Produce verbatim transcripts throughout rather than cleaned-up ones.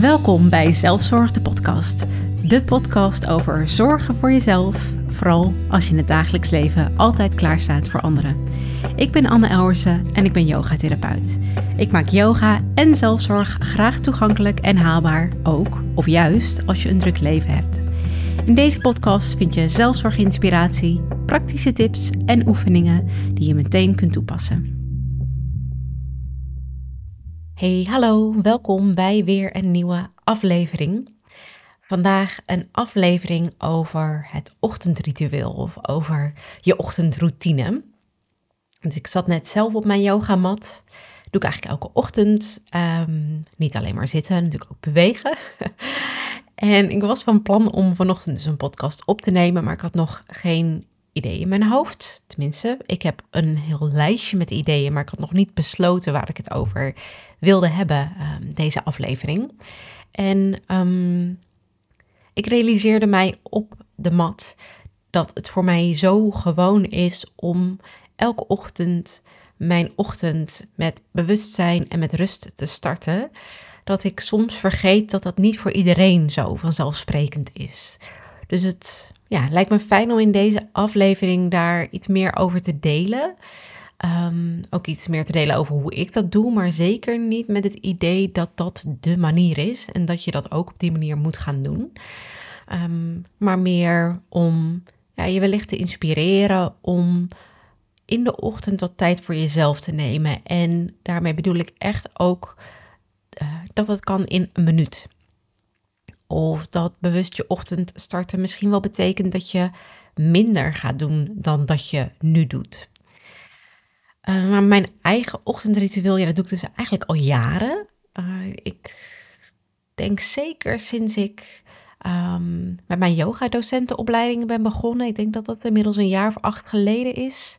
Welkom bij Zelfzorg de podcast. De podcast over zorgen voor jezelf, vooral als je in het dagelijks leven altijd klaarstaat voor anderen. Ik ben Anne Elberse en ik ben yogatherapeut. Ik maak yoga en zelfzorg graag toegankelijk en haalbaar, ook of juist als je een druk leven hebt. In deze podcast vind je zelfzorginspiratie, praktische tips en oefeningen die je meteen kunt toepassen. Hey, hallo, welkom bij weer een nieuwe aflevering. Vandaag een aflevering over het ochtendritueel of over je ochtendroutine. Dus ik zat net zelf op mijn yogamat. Doe ik eigenlijk elke ochtend. Um, niet alleen maar zitten, natuurlijk ook bewegen. En ik was van plan om vanochtend dus een podcast op te nemen, maar ik had nog geen idee in mijn hoofd. Tenminste, ik heb een heel lijstje met ideeën, maar ik had nog niet besloten waar ik het over wilde hebben, um, deze aflevering. En um, ik realiseerde mij op de mat dat het voor mij zo gewoon is om elke ochtend mijn ochtend met bewustzijn en met rust te starten, dat ik soms vergeet dat dat niet voor iedereen zo vanzelfsprekend is. Dus het ja, lijkt me fijn om in deze aflevering daar iets meer over te delen. Um, ook iets meer te delen over hoe ik dat doe, maar zeker niet met het idee dat dat de manier is en dat je dat ook op die manier moet gaan doen. Um, maar meer om ja, je wellicht te inspireren om in de ochtend wat tijd voor jezelf te nemen. En daarmee bedoel ik echt ook uh, dat dat kan in een minuut. Of dat bewust je ochtend starten misschien wel betekent dat je minder gaat doen dan dat je nu doet. Uh, maar mijn eigen ochtendritueel, ja, dat doe ik dus eigenlijk al jaren. Uh, ik denk zeker sinds ik um, met mijn yogadocentenopleidingen ben begonnen. Ik denk dat dat inmiddels een jaar of acht geleden is.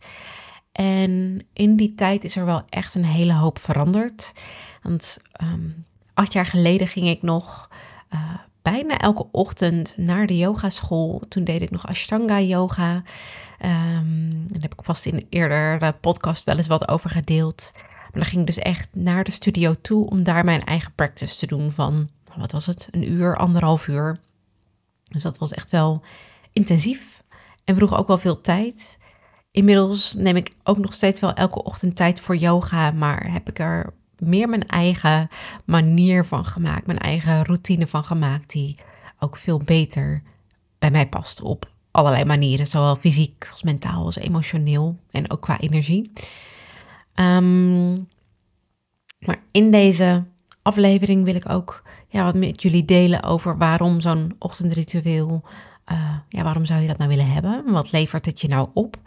En in die tijd is er wel echt een hele hoop veranderd. Want um, acht jaar geleden ging ik nog Uh, bijna elke ochtend naar de yogaschool. Toen deed ik nog Ashtanga yoga. Um, daar heb ik vast in een eerdere podcast wel eens wat over gedeeld. Maar dan ging ik dus echt naar de studio toe om daar mijn eigen practice te doen van, wat was het, een uur, anderhalf uur. Dus dat was echt wel intensief en vroeg ook wel veel tijd. Inmiddels neem ik ook nog steeds wel elke ochtend tijd voor yoga, maar heb ik er meer mijn eigen manier van gemaakt, mijn eigen routine van gemaakt, die ook veel beter bij mij past op allerlei manieren, zowel fysiek als mentaal als emotioneel en ook qua energie. Um, maar in deze aflevering wil ik ook ja, wat met jullie delen over waarom zo'n ochtendritueel, uh, ja, waarom zou je dat nou willen hebben? Wat levert het je nou op?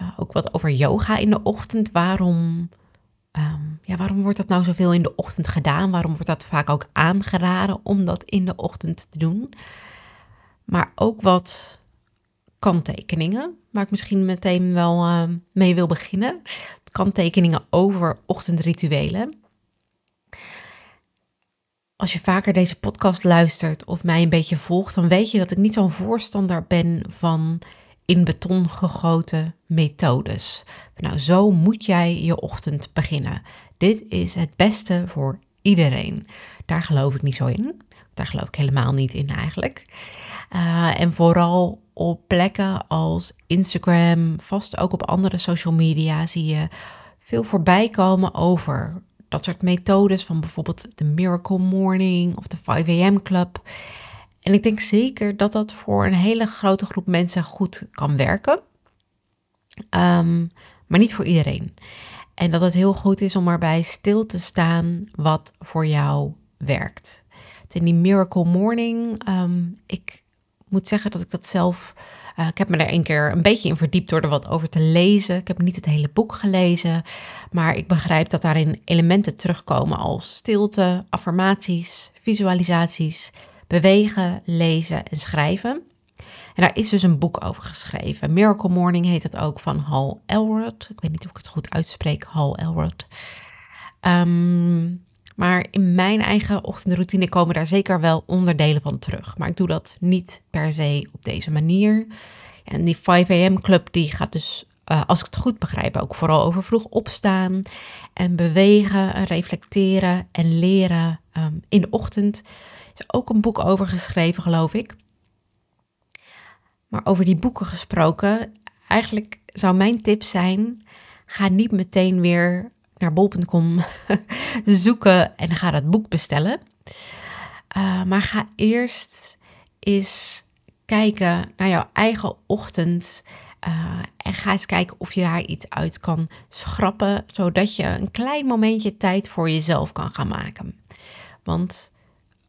Uh, ook wat over yoga in de ochtend, waarom... Um, ja, waarom wordt dat nou zoveel in de ochtend gedaan? Waarom wordt dat vaak ook aangeraden om dat in de ochtend te doen? Maar ook wat kanttekeningen, waar ik misschien meteen wel uh, mee wil beginnen. Kanttekeningen over ochtendrituelen. Als je vaker deze podcast luistert of mij een beetje volgt, dan weet je dat ik niet zo'n voorstander ben van in beton gegoten methodes. Nou, zo moet jij je ochtend beginnen. Dit is het beste voor iedereen. Daar geloof ik niet zo in. Daar geloof ik helemaal niet in eigenlijk. Uh, en vooral op plekken als Instagram, vast ook op andere social media, zie je veel voorbij komen over dat soort methodes van bijvoorbeeld de Miracle Morning of de vijf a.m. Club. En ik denk zeker dat dat voor een hele grote groep mensen goed kan werken. Um, maar niet voor iedereen. En dat het heel goed is om erbij stil te staan wat voor jou werkt. In die Miracle Morning, um, ik moet zeggen dat ik dat zelf... Uh, ik heb me daar een keer een beetje in verdiept door er wat over te lezen. Ik heb niet het hele boek gelezen. Maar ik begrijp dat daarin elementen terugkomen als stilte, affirmaties, visualisaties, bewegen, lezen en schrijven. En daar is dus een boek over geschreven. Miracle Morning heet het ook, van Hal Elrod. Ik weet niet of ik het goed uitspreek, Hal Elrod. Um, maar in mijn eigen ochtendroutine komen daar zeker wel onderdelen van terug. Maar ik doe dat niet per se op deze manier. En die vijf a.m. club die gaat dus Uh, als ik het goed begrijp, ook vooral over vroeg opstaan en bewegen en reflecteren en leren um, in de ochtend. Er is ook een boek over geschreven, geloof ik. Maar over die boeken gesproken, eigenlijk zou mijn tip zijn, ga niet meteen weer naar bol punt com zoeken en ga dat boek bestellen. Uh, maar ga eerst eens kijken naar jouw eigen ochtend. Uh, en ga eens kijken of je daar iets uit kan schrappen, zodat je een klein momentje tijd voor jezelf kan gaan maken. Want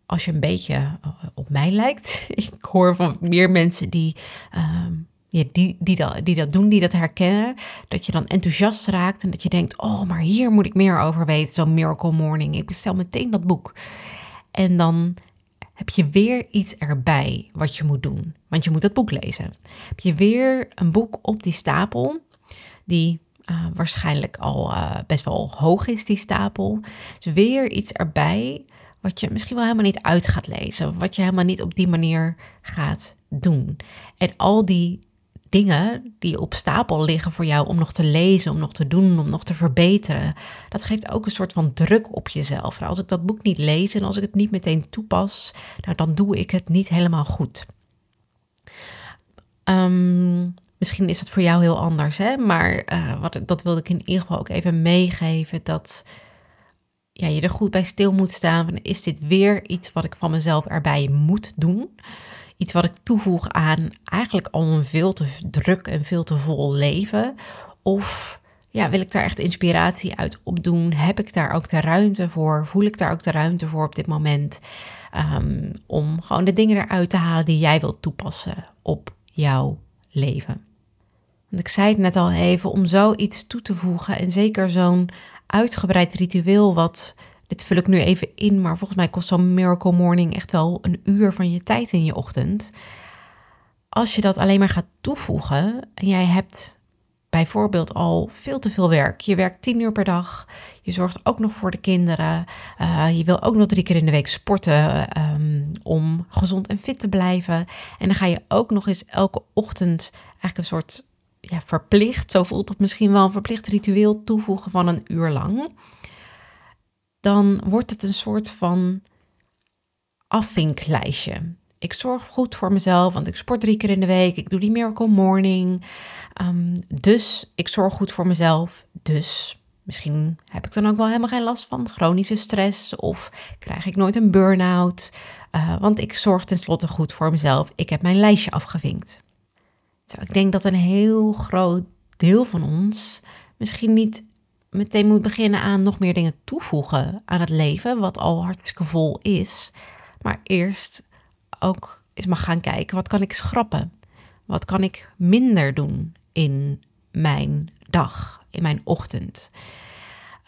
als je een beetje op mij lijkt, ik hoor van meer mensen die, uh, ja, die, die, dat, die dat doen, die dat herkennen, dat je dan enthousiast raakt en dat je denkt, oh, maar hier moet ik meer over weten, zo'n Miracle Morning. Ik bestel meteen dat boek. En dan heb je weer iets erbij wat je moet doen. Want je moet dat boek lezen. Heb je weer een boek op die stapel. Die uh, waarschijnlijk al uh, best wel hoog is, die stapel. Dus weer iets erbij wat je misschien wel helemaal niet uit gaat lezen. Of wat je helemaal niet op die manier gaat doen. En al die dingen die op stapel liggen voor jou om nog te lezen, om nog te doen, om nog te verbeteren. Dat geeft ook een soort van druk op jezelf. Nou, als ik dat boek niet lees en als ik het niet meteen toepas, nou, dan doe ik het niet helemaal goed. Um, misschien is dat voor jou heel anders, hè? Maar uh, wat, dat wilde ik in ieder geval ook even meegeven. Dat ja, je er goed bij stil moet staan. Van, is dit weer iets wat ik van mezelf erbij moet doen? Iets wat ik toevoeg aan eigenlijk al een veel te druk en veel te vol leven. Of ja, wil ik daar echt inspiratie uit opdoen? Heb ik daar ook de ruimte voor? Voel ik daar ook de ruimte voor op dit moment? Um, om gewoon de dingen eruit te halen die jij wilt toepassen op jouw leven. Want ik zei het net al even, om zoiets toe te voegen en zeker zo'n uitgebreid ritueel wat... Dit vul ik nu even in, maar volgens mij kost zo'n Miracle Morning echt wel een uur van je tijd in je ochtend. Als je dat alleen maar gaat toevoegen en jij hebt bijvoorbeeld al veel te veel werk. Je werkt tien uur per dag, je zorgt ook nog voor de kinderen. Uh, je wil ook nog drie keer in de week sporten um, om gezond en fit te blijven. En dan ga je ook nog eens elke ochtend eigenlijk een soort ja, verplicht, zo voelt het misschien wel, een verplicht ritueel toevoegen van een uur lang. Dan wordt het een soort van afvinklijstje. Ik zorg goed voor mezelf, want ik sport drie keer in de week. Ik doe die Miracle Morning. Um, dus ik zorg goed voor mezelf. Dus misschien heb ik dan ook wel helemaal geen last van chronische stress. Of krijg ik nooit een burn-out. Uh, want ik zorg tenslotte goed voor mezelf. Ik heb mijn lijstje afgevinkt. Zo, ik denk dat een heel groot deel van ons misschien niet... meteen moet beginnen aan nog meer dingen toevoegen aan het leven, wat al hartstikke vol is. Maar eerst ook eens mag gaan kijken, wat kan ik schrappen? Wat kan ik minder doen in mijn dag, in mijn ochtend?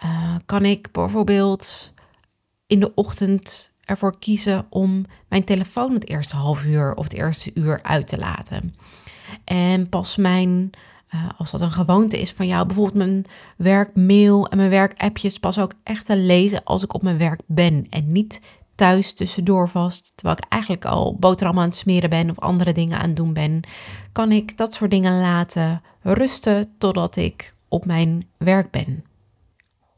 Uh, kan ik bijvoorbeeld in de ochtend ervoor kiezen om mijn telefoon het eerste half uur of het eerste uur uit te laten? En pas mijn... Uh, als dat een gewoonte is van jou, bijvoorbeeld mijn werkmail en mijn werkappjes pas ook echt te lezen als ik op mijn werk ben. En niet thuis tussendoor vast, terwijl ik eigenlijk al boterham aan het smeren ben of andere dingen aan het doen ben. Kan ik dat soort dingen laten rusten totdat ik op mijn werk ben?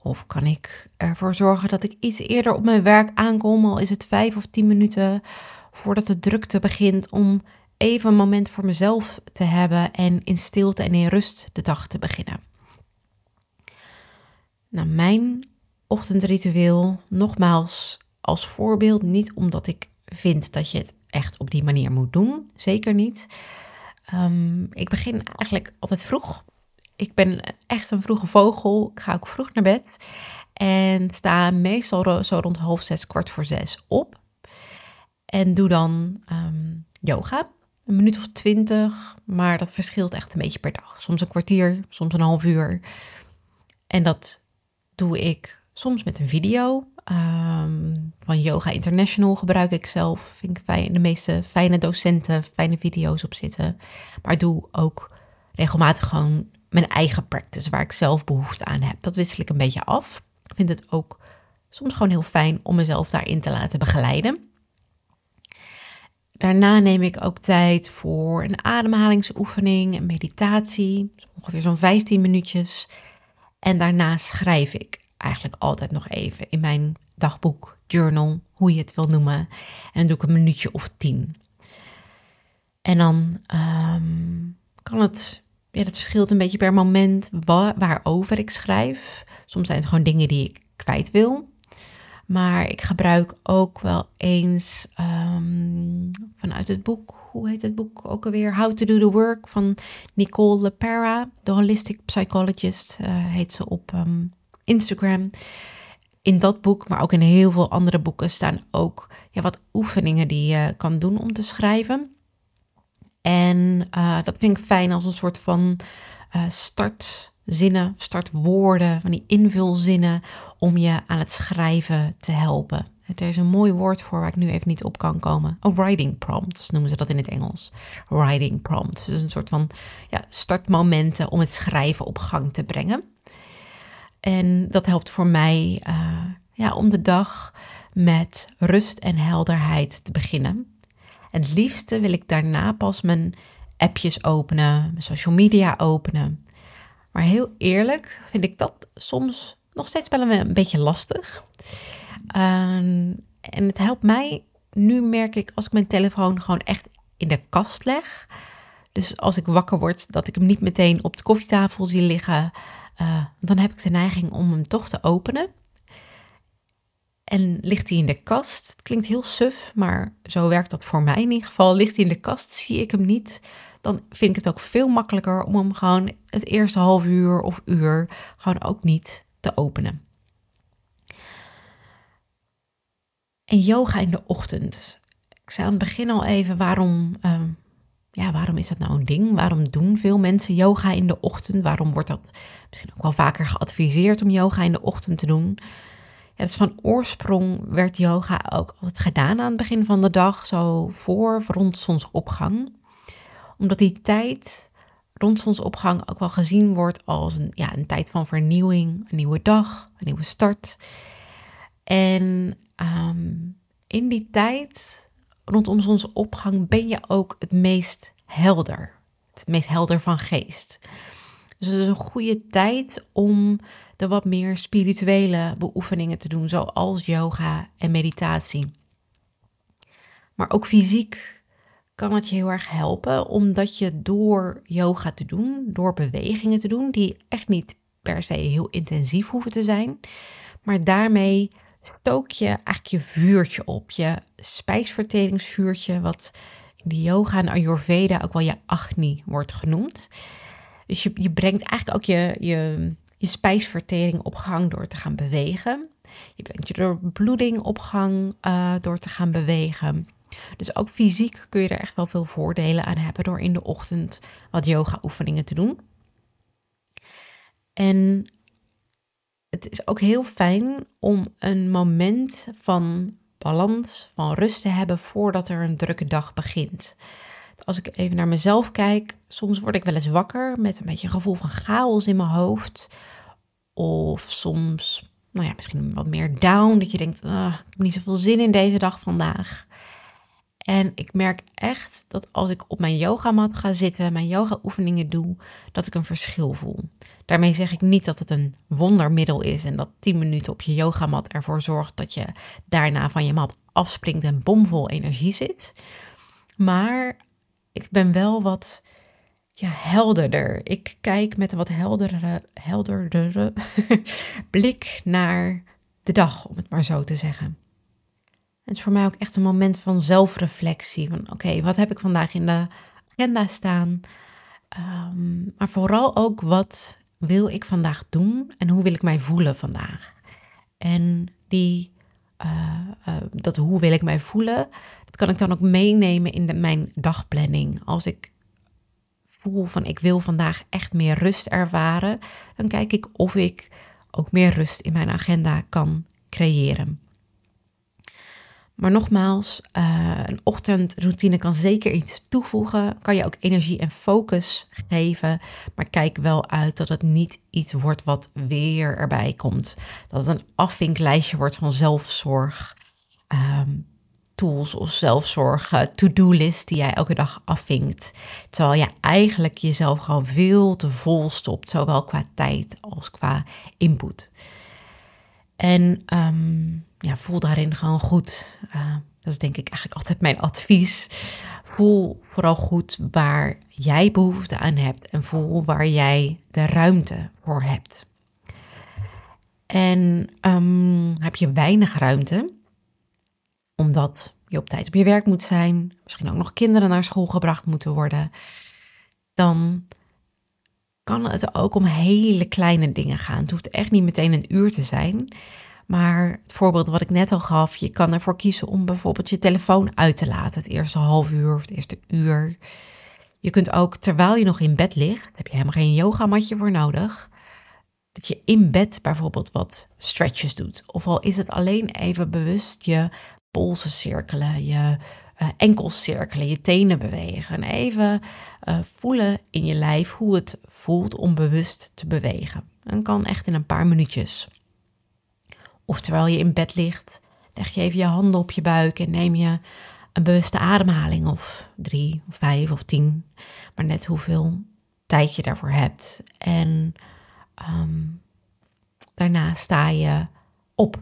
Of kan ik ervoor zorgen dat ik iets eerder op mijn werk aankom, al is het vijf of tien minuten voordat de drukte begint om... even een moment voor mezelf te hebben en in stilte en in rust de dag te beginnen. Nou, mijn ochtendritueel, nogmaals als voorbeeld, niet omdat ik vind dat je het echt op die manier moet doen, zeker niet. Um, ik begin eigenlijk altijd vroeg. Ik ben echt een vroege vogel, ik ga ook vroeg naar bed en sta meestal zo rond half zes, kwart voor zes op en doe dan um, yoga. Een minuut of twintig, maar dat verschilt echt een beetje per dag. Soms een kwartier, soms een half uur. En dat doe ik soms met een video. Um, van Yoga International gebruik ik zelf. Vind ik fijn, de meeste fijne docenten, fijne video's op zitten. Maar doe ook regelmatig gewoon mijn eigen practice, waar ik zelf behoefte aan heb. Dat wissel ik een beetje af. Ik vind het ook soms gewoon heel fijn om mezelf daarin te laten begeleiden. Daarna neem ik ook tijd voor een ademhalingsoefening, een meditatie, ongeveer zo'n vijftien minuutjes. En daarna schrijf ik eigenlijk altijd nog even in mijn dagboek, journal, hoe je het wil noemen. En dan doe ik een minuutje of tien. En dan um, kan het, ja, dat verschilt een beetje per moment wa- waarover ik schrijf. Soms zijn het gewoon dingen die ik kwijt wil. Maar ik gebruik ook wel eens um, vanuit het boek, hoe heet het boek ook alweer? How to do the work van Nicole Lepera, de holistic psychologist, uh, heet ze op um, Instagram. In dat boek, maar ook in heel veel andere boeken staan ook ja, wat oefeningen die je kan doen om te schrijven. En uh, dat vind ik fijn als een soort van uh, start. Zinnen, startwoorden, van die invulzinnen om je aan het schrijven te helpen. Er is een mooi woord voor waar ik nu even niet op kan komen. Oh, writing prompts noemen ze dat in het Engels. Writing prompts. Dus een soort van ja, startmomenten om het schrijven op gang te brengen. En dat helpt voor mij uh, ja, om de dag met rust en helderheid te beginnen. En het liefste wil ik daarna pas mijn appjes openen, mijn social media openen. Maar heel eerlijk vind ik dat soms nog steeds wel een beetje lastig. Uh, en het helpt mij, nu merk ik, als ik mijn telefoon gewoon echt in de kast leg. Dus als ik wakker word, dat ik hem niet meteen op de koffietafel zie liggen. Uh, dan heb ik de neiging om hem toch te openen. En ligt hij in de kast, het klinkt heel suf, maar zo werkt dat voor mij in ieder geval. Ligt hij in de kast, zie ik hem niet. Dan vind ik het ook veel makkelijker om hem gewoon het eerste half uur of uur gewoon ook niet te openen. En yoga in de ochtend. Ik zei aan het begin al even, waarom, uh, ja, waarom is dat nou een ding? Waarom doen veel mensen yoga in de ochtend? Waarom wordt dat misschien ook wel vaker geadviseerd om yoga in de ochtend te doen? Ja, dus van oorsprong werd yoga ook altijd gedaan aan het begin van de dag, zo voor, rond zonsopgang. Omdat die tijd rond zonsopgang ook wel gezien wordt als een, ja, een tijd van vernieuwing, een nieuwe dag, een nieuwe start. En um, in die tijd rondom zonsopgang ben je ook het meest helder, het meest helder van geest. Dus het is een goede tijd om de wat meer spirituele beoefeningen te doen, zoals yoga en meditatie. Maar ook fysiek kan het je heel erg helpen, omdat je door yoga te doen, door bewegingen te doen, die echt niet per se heel intensief hoeven te zijn, maar daarmee stook je eigenlijk je vuurtje op, je spijsverteringsvuurtje, wat in de yoga en Ayurveda ook wel je agni wordt genoemd. Dus je, je brengt eigenlijk ook je, je, je spijsvertering op gang door te gaan bewegen. Je brengt je doorbloeding op gang uh, door te gaan bewegen. Dus ook fysiek kun je er echt wel veel voordelen aan hebben door in de ochtend wat yoga oefeningen te doen. En het is ook heel fijn om een moment van balans, van rust te hebben voordat er een drukke dag begint. Als ik even naar mezelf kijk, soms word ik wel eens wakker met een beetje een gevoel van chaos in mijn hoofd. Of soms, nou ja, misschien wat meer down, dat je denkt, ah, ik heb niet zoveel zin in deze dag vandaag. En ik merk echt dat als ik op mijn yogamat ga zitten, mijn yoga oefeningen doe, dat ik een verschil voel. Daarmee zeg ik niet dat het een wondermiddel is en dat tien minuten op je yogamat ervoor zorgt dat je daarna van je mat afspringt en bomvol energie zit. Maar ik ben wel wat ja, helderder. Ik kijk met een wat heldere, helderdere blik naar de dag, om het maar zo te zeggen. Het is voor mij ook echt een moment van zelfreflectie. Van oké, okay, wat heb ik vandaag in de agenda staan? Um, maar vooral ook, wat wil ik vandaag doen? En hoe wil ik mij voelen vandaag? En die, uh, uh, dat hoe wil ik mij voelen, dat kan ik dan ook meenemen in de, mijn dagplanning. Als ik voel van ik wil vandaag echt meer rust ervaren, dan kijk ik of ik ook meer rust in mijn agenda kan creëren. Maar nogmaals, een ochtendroutine kan zeker iets toevoegen. Kan je ook energie en focus geven. Maar kijk wel uit dat het niet iets wordt wat weer erbij komt. Dat het een afvinklijstje wordt van zelfzorg. Um, tools of zelfzorg, uh, to-do-list die jij elke dag afvinkt. Terwijl je eigenlijk jezelf gewoon veel te vol stopt, zowel qua tijd als qua input. En um, ja, voel daarin gewoon goed. Uh, dat is denk ik eigenlijk altijd mijn advies. Voel vooral goed waar jij behoefte aan hebt en voel waar jij de ruimte voor hebt. En um, heb je weinig ruimte, omdat je op tijd op je werk moet zijn, misschien ook nog kinderen naar school gebracht moeten worden, dan kan het ook om hele kleine dingen gaan. Het hoeft echt niet meteen een uur te zijn. Maar het voorbeeld wat ik net al gaf, je kan ervoor kiezen om bijvoorbeeld je telefoon uit te laten. Het eerste half uur of het eerste uur. Je kunt ook, terwijl je nog in bed ligt, daar heb je helemaal geen yogamatje voor nodig, dat je in bed bijvoorbeeld wat stretches doet. Of al is het alleen even bewust je polsen cirkelen, je uh, enkels cirkelen, je tenen bewegen. En even uh, voelen in je lijf hoe het voelt om bewust te bewegen. Dat kan echt in een paar minuutjes. Of terwijl je in bed ligt, leg je even je handen op je buik en neem je een bewuste ademhaling of drie, of vijf of tien. Maar net hoeveel tijd je daarvoor hebt. En um, daarna sta je op.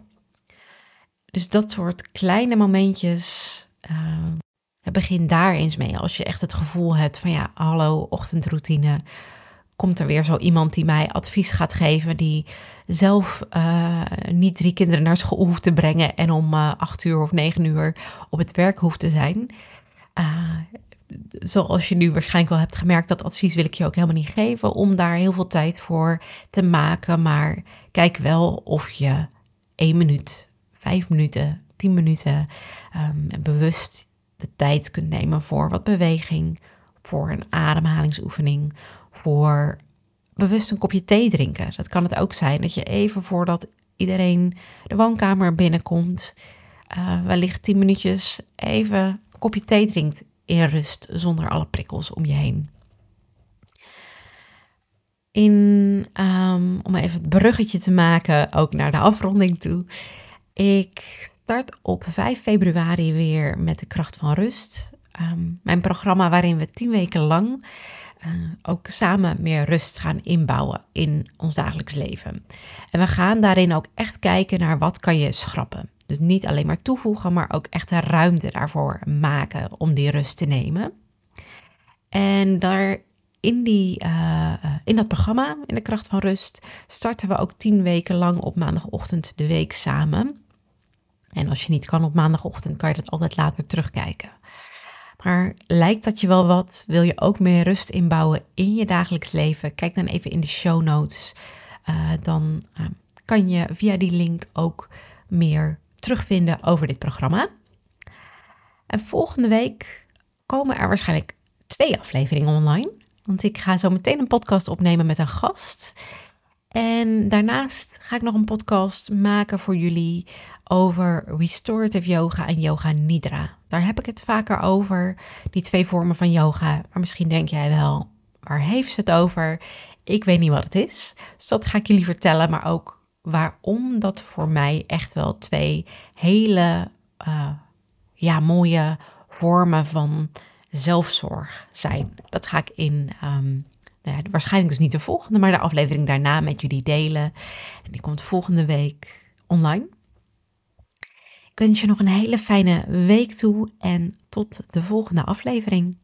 Dus dat soort kleine momentjes, uh, begin daar eens mee. Als je echt het gevoel hebt van ja, hallo, ochtendroutine. Komt er weer zo iemand die mij advies gaat geven, die zelf uh, niet drie kinderen naar school hoeft te brengen en om uh, acht uur of negen uur op het werk hoeft te zijn. Uh, zoals je nu waarschijnlijk wel hebt gemerkt, dat advies wil ik je ook helemaal niet geven om daar heel veel tijd voor te maken. Maar kijk wel of je één minuut, vijf minuten, tien minuten um, bewust de tijd kunt nemen voor wat beweging, voor een ademhalingsoefening, voor bewust een kopje thee drinken. Dat kan het ook zijn dat je even voordat iedereen de woonkamer binnenkomt, Uh, wellicht tien minuutjes even een kopje thee drinkt in rust, zonder alle prikkels om je heen. In, um, om even het bruggetje te maken, ook naar de afronding toe. Ik start op vijf februari weer met De Kracht van Rust. Um, mijn programma waarin we tien weken lang Uh, ook samen meer rust gaan inbouwen in ons dagelijks leven. En we gaan daarin ook echt kijken naar wat kan je schrappen. Dus niet alleen maar toevoegen, maar ook echt de ruimte daarvoor maken om die rust te nemen. En daar in, die, uh, in dat programma, in De Kracht van Rust, starten we ook tien weken lang op maandagochtend de week samen. En als je niet kan op maandagochtend, kan je dat altijd later terugkijken. Maar lijkt dat je wel wat? Wil je ook meer rust inbouwen in je dagelijks leven? Kijk dan even in de show notes. Uh, dan uh, kan je via die link ook meer terugvinden over dit programma. En volgende week komen er waarschijnlijk twee afleveringen online. Want ik ga zo meteen een podcast opnemen met een gast. En daarnaast ga ik nog een podcast maken voor jullie over restorative yoga en yoga nidra. Daar heb ik het vaker over, die twee vormen van yoga. Maar misschien denk jij wel, waar heeft ze het over? Ik weet niet wat het is. Dus dat ga ik jullie vertellen, maar ook waarom dat voor mij echt wel twee hele uh, ja, mooie vormen van zelfzorg zijn. Dat ga ik in, um, nou ja, waarschijnlijk dus niet de volgende, maar de aflevering daarna met jullie delen. En die komt volgende week online. Ik wens je nog een hele fijne week toe en tot de volgende aflevering.